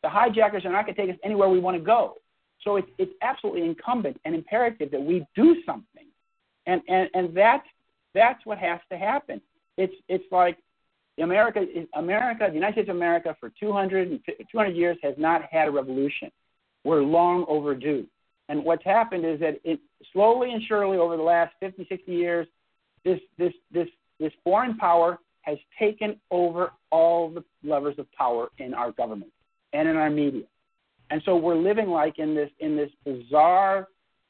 The hijackers are not going to take us anywhere we want to go. So it's absolutely incumbent and imperative that we do something, and that's what has to happen. It's like the United States of America for 200 years has not had a revolution. We're long overdue. And what's happened is that it slowly and surely over the last 50, 60 years, this foreign power has taken over all the levers of power in our government and in our media. And so we're living in this bizarre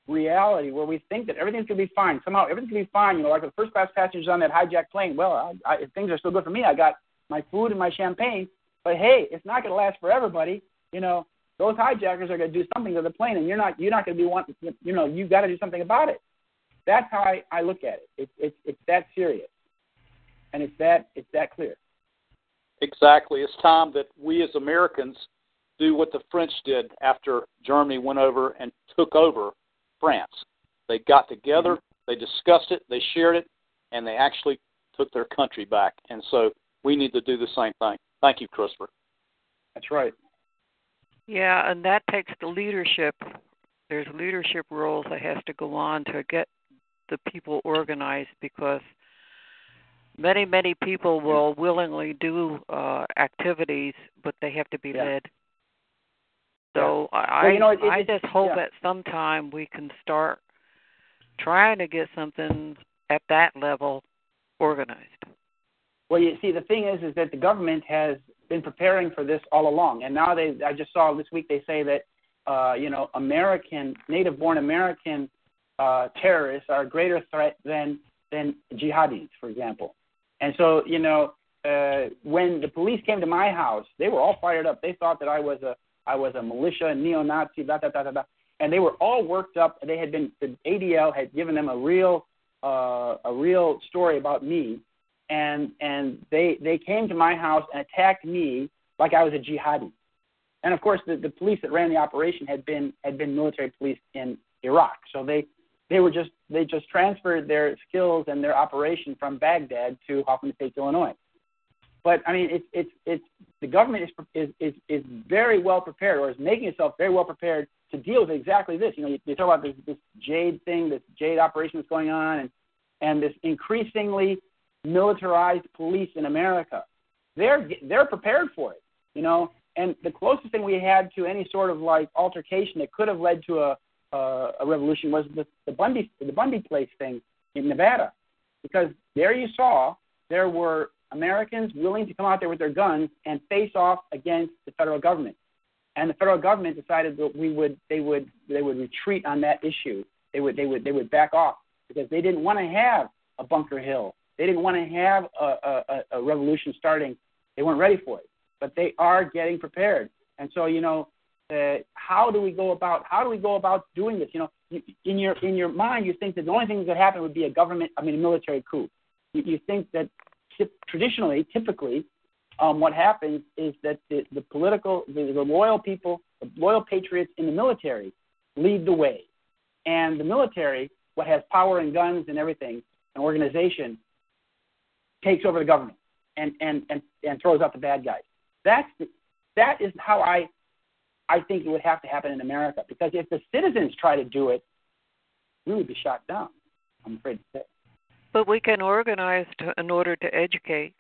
reality where we think that everything's going to be fine. Somehow everything's going to be fine. Like the first class passengers on that hijacked plane, well, if things are still good for me, I got my food and my champagne. But, hey, it's not going to last for everybody, Those hijackers are going to do something to the plane, and you're not going to be wanting. You've got to do something about it. That's how I look at it. It's that serious, and it's that clear. Exactly. It's time that we as Americans do what the French did after Germany went over and took over France. They got together, they discussed it, they shared it, and they actually took their country back. And so we need to do the same thing. Thank you, Christopher. That's right. Yeah, and that takes the leadership. There's leadership roles that has to go on to get the people organized, because many, many people will willingly do activities, but they have to be led. So I just hope that sometime we can start trying to get something at that level organized. Well, you see, the thing is that the government has been preparing for this all along, and now I just saw this week they say that native-born American terrorists are a greater threat than jihadis, for example. And so, when the police came to my house, they were all fired up. They thought that I was a militia, neo-Nazi, blah blah blah blah, and they were all worked up. The ADL had given them a real story about me. And they came to my house and attacked me like I was a jihadi. And, of course, the police that ran the operation had been military police in Iraq. So they just transferred their skills and their operation from Baghdad to Hoffman Estates, Illinois. But I mean, it's the government is very well prepared, or is making itself very well prepared to deal with exactly this. You know, you talk about this jade thing, this jade operation that's going on, and this increasingly militarized police in America. They're prepared for it, you know. And the closest thing we had to any sort of like altercation that could have led to a revolution was the Bundy Place thing in Nevada, because there you saw there were Americans willing to come out there with their guns and face off against the federal government, and the federal government decided that they would retreat on that issue. They would back off because they didn't want to have a Bunker Hill. They didn't want to have a revolution starting. They weren't ready for it, but they are getting prepared. And so, you know, how do we go about doing this? You know, in your mind, you think that the only thing that could happen would be a military coup. You think that. Typically, what happens is that the loyal people, the loyal patriots in the military lead the way. And the military, what has power and guns and everything, an organization, takes over the government and throws out the bad guys. That is how I think it would have to happen in America, because if the citizens try to do it, we would be shot down, I'm afraid to say. But we can organize in order to educate.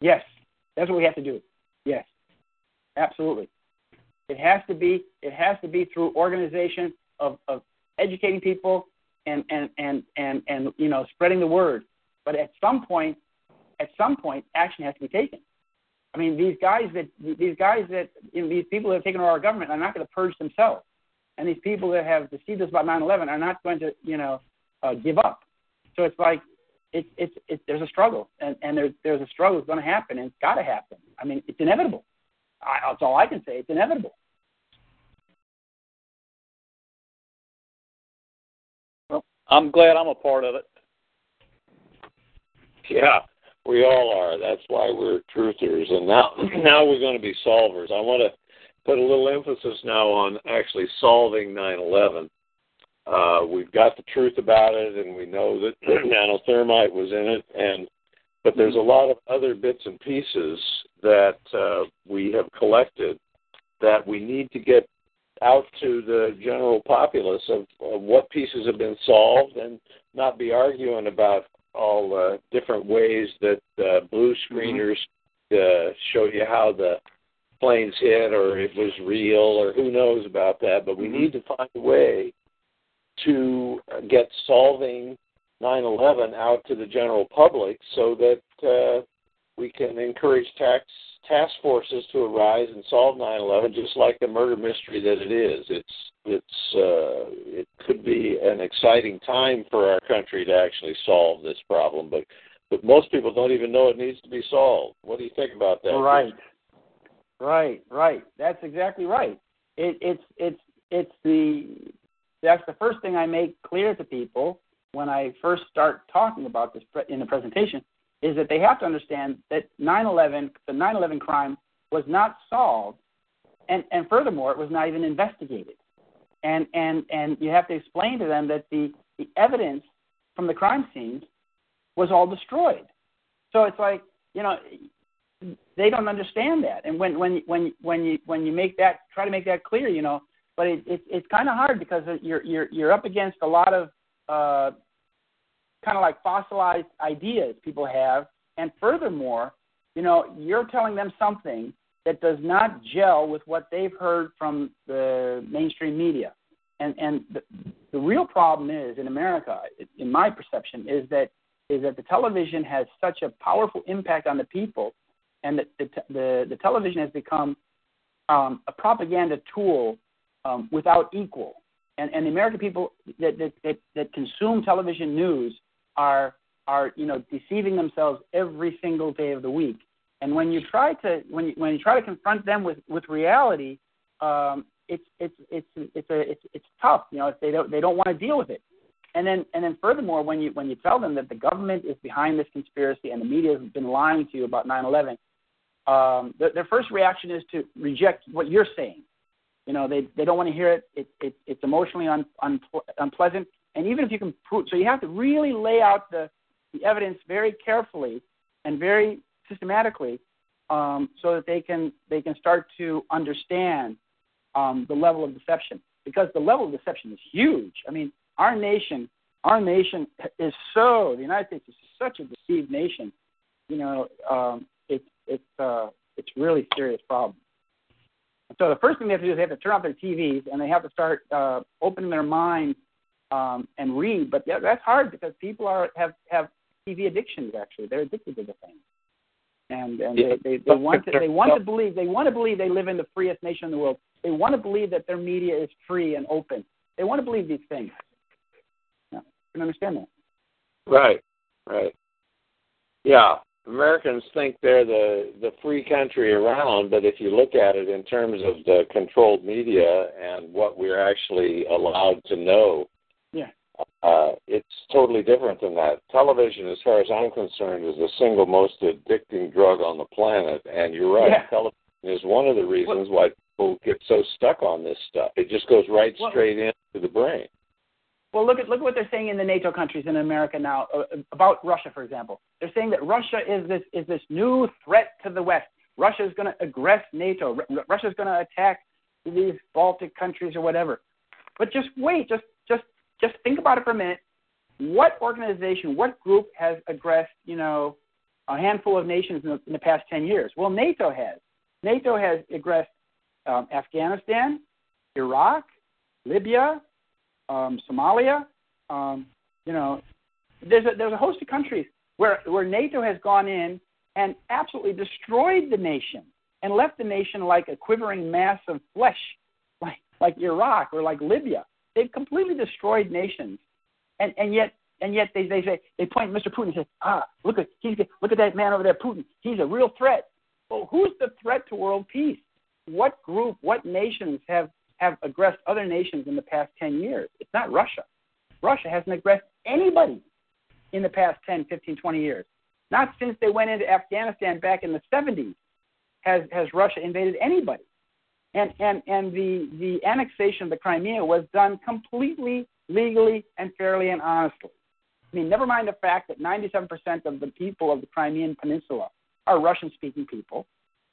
Yes, that's what we have to do. Yes, absolutely. It has to be through organization of educating people and you know, spreading the word. But at some point, action has to be taken. I mean, these guys that you know, these people that have taken over our government are not going to purge themselves, and these people that have deceived us about 9/11 are not going to give up. So it's like there's a struggle, and there's a struggle that's going to happen, and it's got to happen. I mean, it's inevitable. That's all I can say. It's inevitable. Well, I'm glad I'm a part of it. Yeah, we all are. That's why we're truthers, and now we're going to be solvers. I want to put a little emphasis now on actually solving 9/11. We've got the truth about it, and we know that nanothermite was in it, but there's a lot of other bits and pieces that we have collected that we need to get out to the general populace of what pieces have been solved, and not be arguing about all the different ways that blue screeners show you how the planes hit, or it was real, or who knows about that. But we need to find a way to get solving 9/11 out to the general public, so that we can encourage task forces to arise and solve 9/11, just like the murder mystery that it is. It could be an exciting time for our country to actually solve this problem, but most people don't even know it needs to be solved. What do you think about that? Right. That's exactly right. That's the first thing I make clear to people when I first start talking about this in the presentation, is that they have to understand that 9/11, the 9/11 crime was not solved, and furthermore, it was not even investigated. And you have to explain to them that the evidence from the crime scenes was all destroyed. So it's like, you know, they don't understand that. And when you try to make that clear, you know. But it's kind of hard, because you're up against a lot of kind of like fossilized ideas people have, and furthermore, you know, you're telling them something that does not gel with what they've heard from the mainstream media, and the real problem is in America, in my perception, is that the television has such a powerful impact on the people, and that the television has become a propaganda tool. Without equal, and the American people that consume television news are you know, deceiving themselves every single day of the week. And when you try to confront them with reality, it's tough. You know, if they don't want to deal with it. And then furthermore, when you tell them that the government is behind this conspiracy and the media has been lying to you about 9/11, their first reaction is to reject what you're saying. You know, they don't want to hear it. It's emotionally unpleasant. And even if you can prove, so you have to really lay out the evidence very carefully and very systematically, so that they can start to understand the level of deception, because the level of deception is huge. I mean, our nation is so, the United States is such a deceived nation. You know, it's really serious problem. So the first thing they have to do is they have to turn off their TVs, and they have to start opening their minds and read. But yeah, that's hard, because people have TV addictions. Actually, they're addicted to the thing, and they want to believe they live in the freest nation in the world. They want to believe that their media is free and open. They want to believe these things. Yeah, you can understand that. Right. Yeah. Americans think they're the free country around, but if you look at it in terms of the controlled media and what we're actually allowed to know, it's totally different than that. Television, as far as I'm concerned, is the single most addicting drug on the planet, and you're right. Yeah. Television is one of the reasons why people get so stuck on this stuff. It just goes right straight into the brain. Well, look at what they're saying in the NATO countries in America now about Russia, for example. They're saying that Russia is this new threat to the West. Russia is going to aggress NATO. Russia is going to attack these Baltic countries or whatever. But just wait, just think about it for a minute. What organization, what group has aggressed, a handful of nations in the past 10 years? Well, NATO has. NATO has aggressed Afghanistan, Iraq, Libya, Somalia, there's a host of countries where NATO has gone in and absolutely destroyed the nation and left the nation like a quivering mass of flesh, like Iraq or like Libya. They've completely destroyed nations, and yet they say, they point Mr. Putin and say, look at that man over there, Putin. He's a real threat. Well, who's the threat to world peace? What group? What nations have aggressed other nations in the past 10 years? It's not Russia. Russia hasn't aggressed anybody in the past 10, 15, 20 years. Not since they went into Afghanistan back in the 70s has Russia invaded anybody. And the annexation of the Crimea was done completely legally and fairly and honestly. I mean, never mind the fact that 97% of the people of the Crimean Peninsula are Russian-speaking people,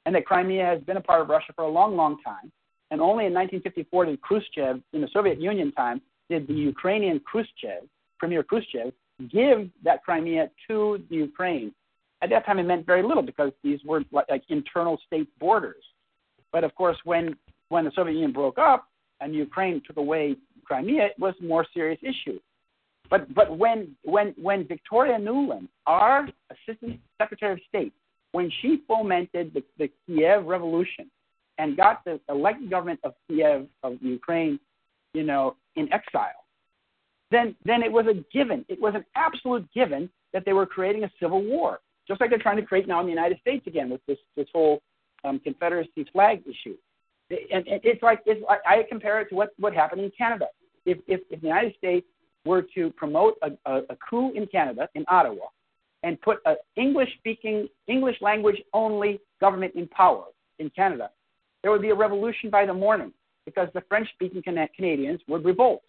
and that Crimea has been a part of Russia for a long, long time. And only in 1954 did Khrushchev, in the Soviet Union time, did the Ukrainian Khrushchev, Premier Khrushchev, give that Crimea to the Ukraine. At that time, it meant very little, because these were like internal state borders. But of course, when the Soviet Union broke up and Ukraine took away Crimea, it was a more serious issue. But when Victoria Nuland, our Assistant Secretary of State, when she fomented the Kiev Revolution, and got the elected government of Kiev, of Ukraine, in exile, then it was a given. It was an absolute given that they were creating a civil war, just like they're trying to create now in the United States again with this whole Confederacy flag issue. And it's like I compare it to what happened in Canada. If the United States were to promote a coup in Canada, in Ottawa, and put an English language only government in power in Canada, there would be a revolution by the morning, because the French-speaking Canadians would revolt.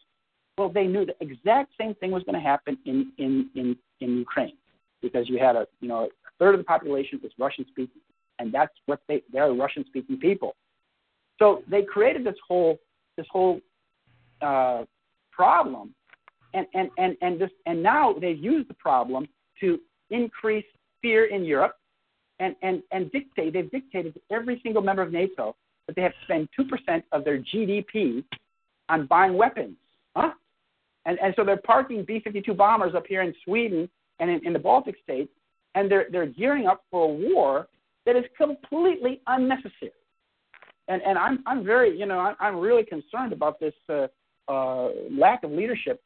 Well, they knew the exact same thing was going to happen in Ukraine, because you had a third of the population was Russian-speaking, and that's what they're Russian-speaking people. So they created this whole problem, and now they've used the problem to increase fear in Europe. And they've dictated to every single member of NATO that they have to spend 2% of their GDP on buying weapons. Huh? And so they're parking B-52 bombers up here in Sweden and in the Baltic states, and they're gearing up for a war that is completely unnecessary. And I'm very, I'm really concerned about this lack of leadership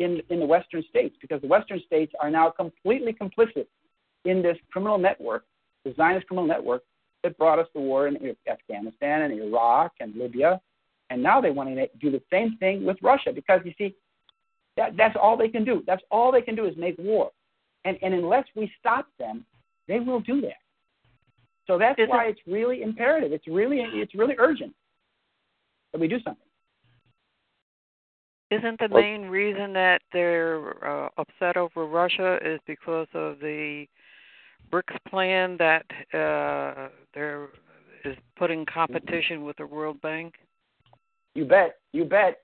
in the Western states, because the Western states are now completely complicit in this criminal network, the Zionist criminal network that brought us the war in Afghanistan and Iraq and Libya, and now they want to do the same thing with Russia, because you see, that's all they can do. That's all they can do is make war, and unless we stop them, they will do that. So that's why it's really imperative. It's really urgent that we do something. Isn't the main reason that they're upset over Russia is because of the BRICS plan that there is putting competition with the World Bank? You bet.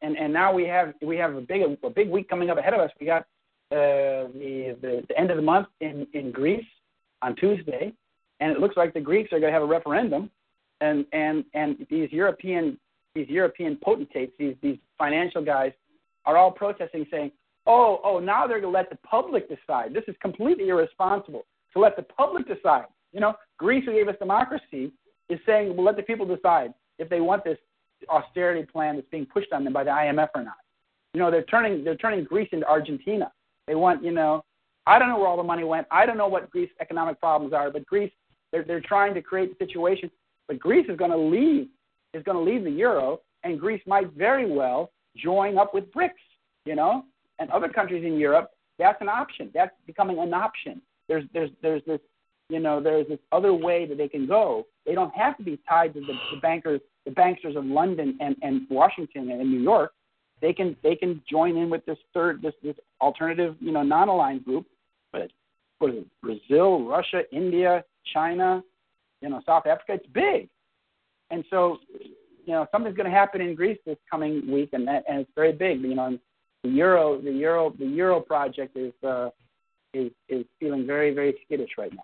And now we have a big week coming up ahead of us. We got the end of the month in Greece on Tuesday, and it looks like the Greeks are going to have a referendum, and these European potentates, these financial guys, are all protesting, saying, oh, now they're going to let the public decide. This is completely irresponsible to let the public decide. You know, Greece, who gave us democracy, is saying, well, let the people decide if they want this austerity plan that's being pushed on them by the IMF or not. You know, they're turning Greece into Argentina. They want, you know, I don't know where all the money went. I don't know what Greece's economic problems are, but Greece, they're trying to create a situation. But Greece is going to leave the euro, and Greece might very well join up with BRICS, you know, and other countries in Europe. That's an option. That's becoming an option. There's this, you know, there's this other way that they can go. They don't have to be tied to the banksters of London and Washington and New York. They can join in with this alternative, you know, non-aligned group. But what is it? Brazil, Russia, India, China, you know, South Africa. It's big, and so, you know, something's going to happen in Greece this coming week, and it's very big. You know, the euro project is feeling very, very skittish right now.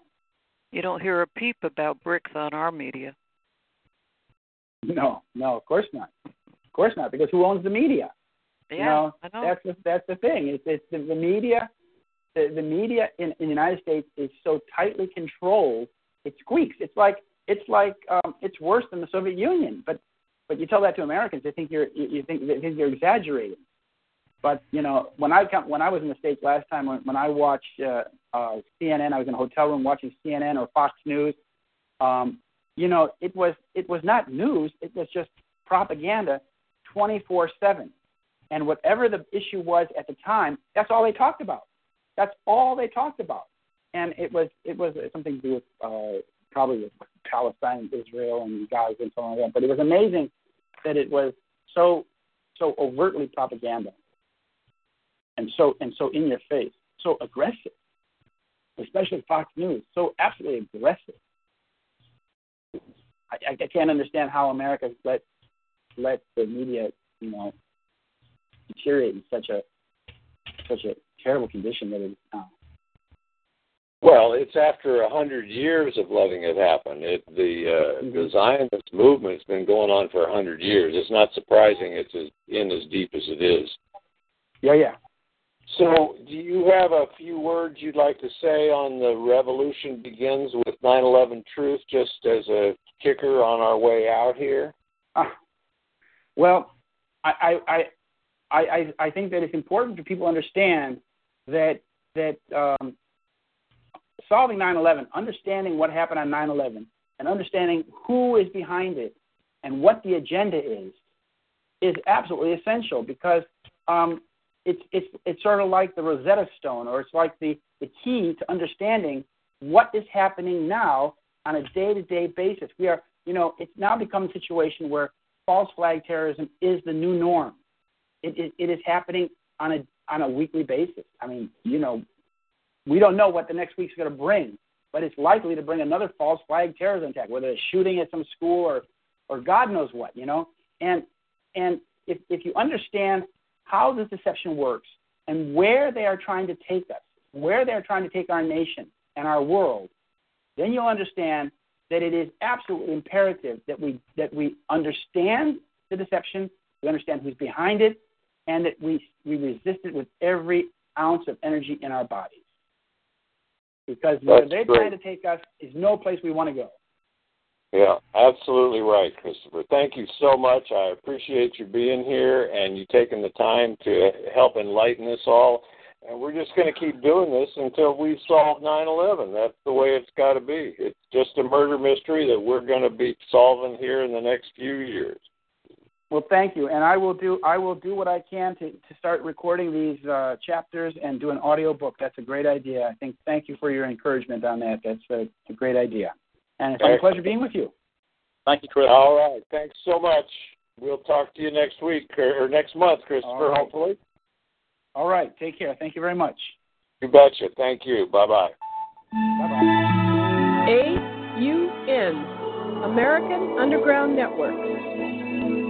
You don't hear a peep about BRICS on our media. No, of course not. Of course not, because who owns the media? Yeah, you know, I know. That's the thing. It's the media. The media in the United States is so tightly controlled, it squeaks. It's like it's worse than the Soviet Union. But you tell that to Americans, they think you're exaggerating. But you know, when I was in the States last time, when I watched CNN, I was in a hotel room watching CNN or Fox News. You know, it was not news; it was just propaganda, 24/7. And whatever the issue was at the time, that's all they talked about. That's all they talked about. And it was something to do with probably with Palestine, Israel, and Gaza, and so on. But it was amazing that it was so overtly propaganda. And so in your face, so aggressive, especially Fox News, so absolutely aggressive. I can't understand how America let the media, you know, deteriorate in such a terrible condition that it is now. Well, it's after 100 years of letting it happen. The Zionist movement's been going on for 100 years. It's not surprising it's as deep as it is. Yeah. So do you have a few words you'd like to say on the revolution begins with 9/11 truth, just as a kicker on our way out here? Well, I think that it's important for people to understand that solving 9/11, understanding what happened on 9/11, and understanding who is behind it and what the agenda is absolutely essential, because it's sort of like the Rosetta Stone, or it's like the key to understanding what is happening now on a day-to-day basis. It's now become a situation where false flag terrorism is the new norm. It is happening on a weekly basis. I mean, you know, we don't know what the next week's going to bring, but it's likely to bring another false flag terrorism attack, whether it's shooting at some school or God knows what, you know. And if you understand how this deception works, and where they are trying to take us, where they are trying to take our nation and our world, then you'll understand that it is absolutely imperative that we understand the deception, we understand who's behind it, and that we resist it with every ounce of energy in our bodies. Because where they're trying to take us is no place we want to go. Yeah, absolutely right, Christopher. Thank you so much. I appreciate you being here and you taking the time to help enlighten us all. And we're just going to keep doing this until we solve 9/11. That's the way it's got to be. It's just a murder mystery that we're going to be solving here in the next few years. Well, thank you. And I will do what I can to start recording these chapters and do an audio book. That's a great idea. I think. Thank you for your encouragement on that. That's a great idea. And it's been a pleasure being with you. Thank you, Chris. All right. Thanks so much. We'll talk to you next week or next month, Christopher, hopefully. All right. Take care. Thank you very much. You betcha. Thank you. Bye-bye. Bye-bye. American Underground Network.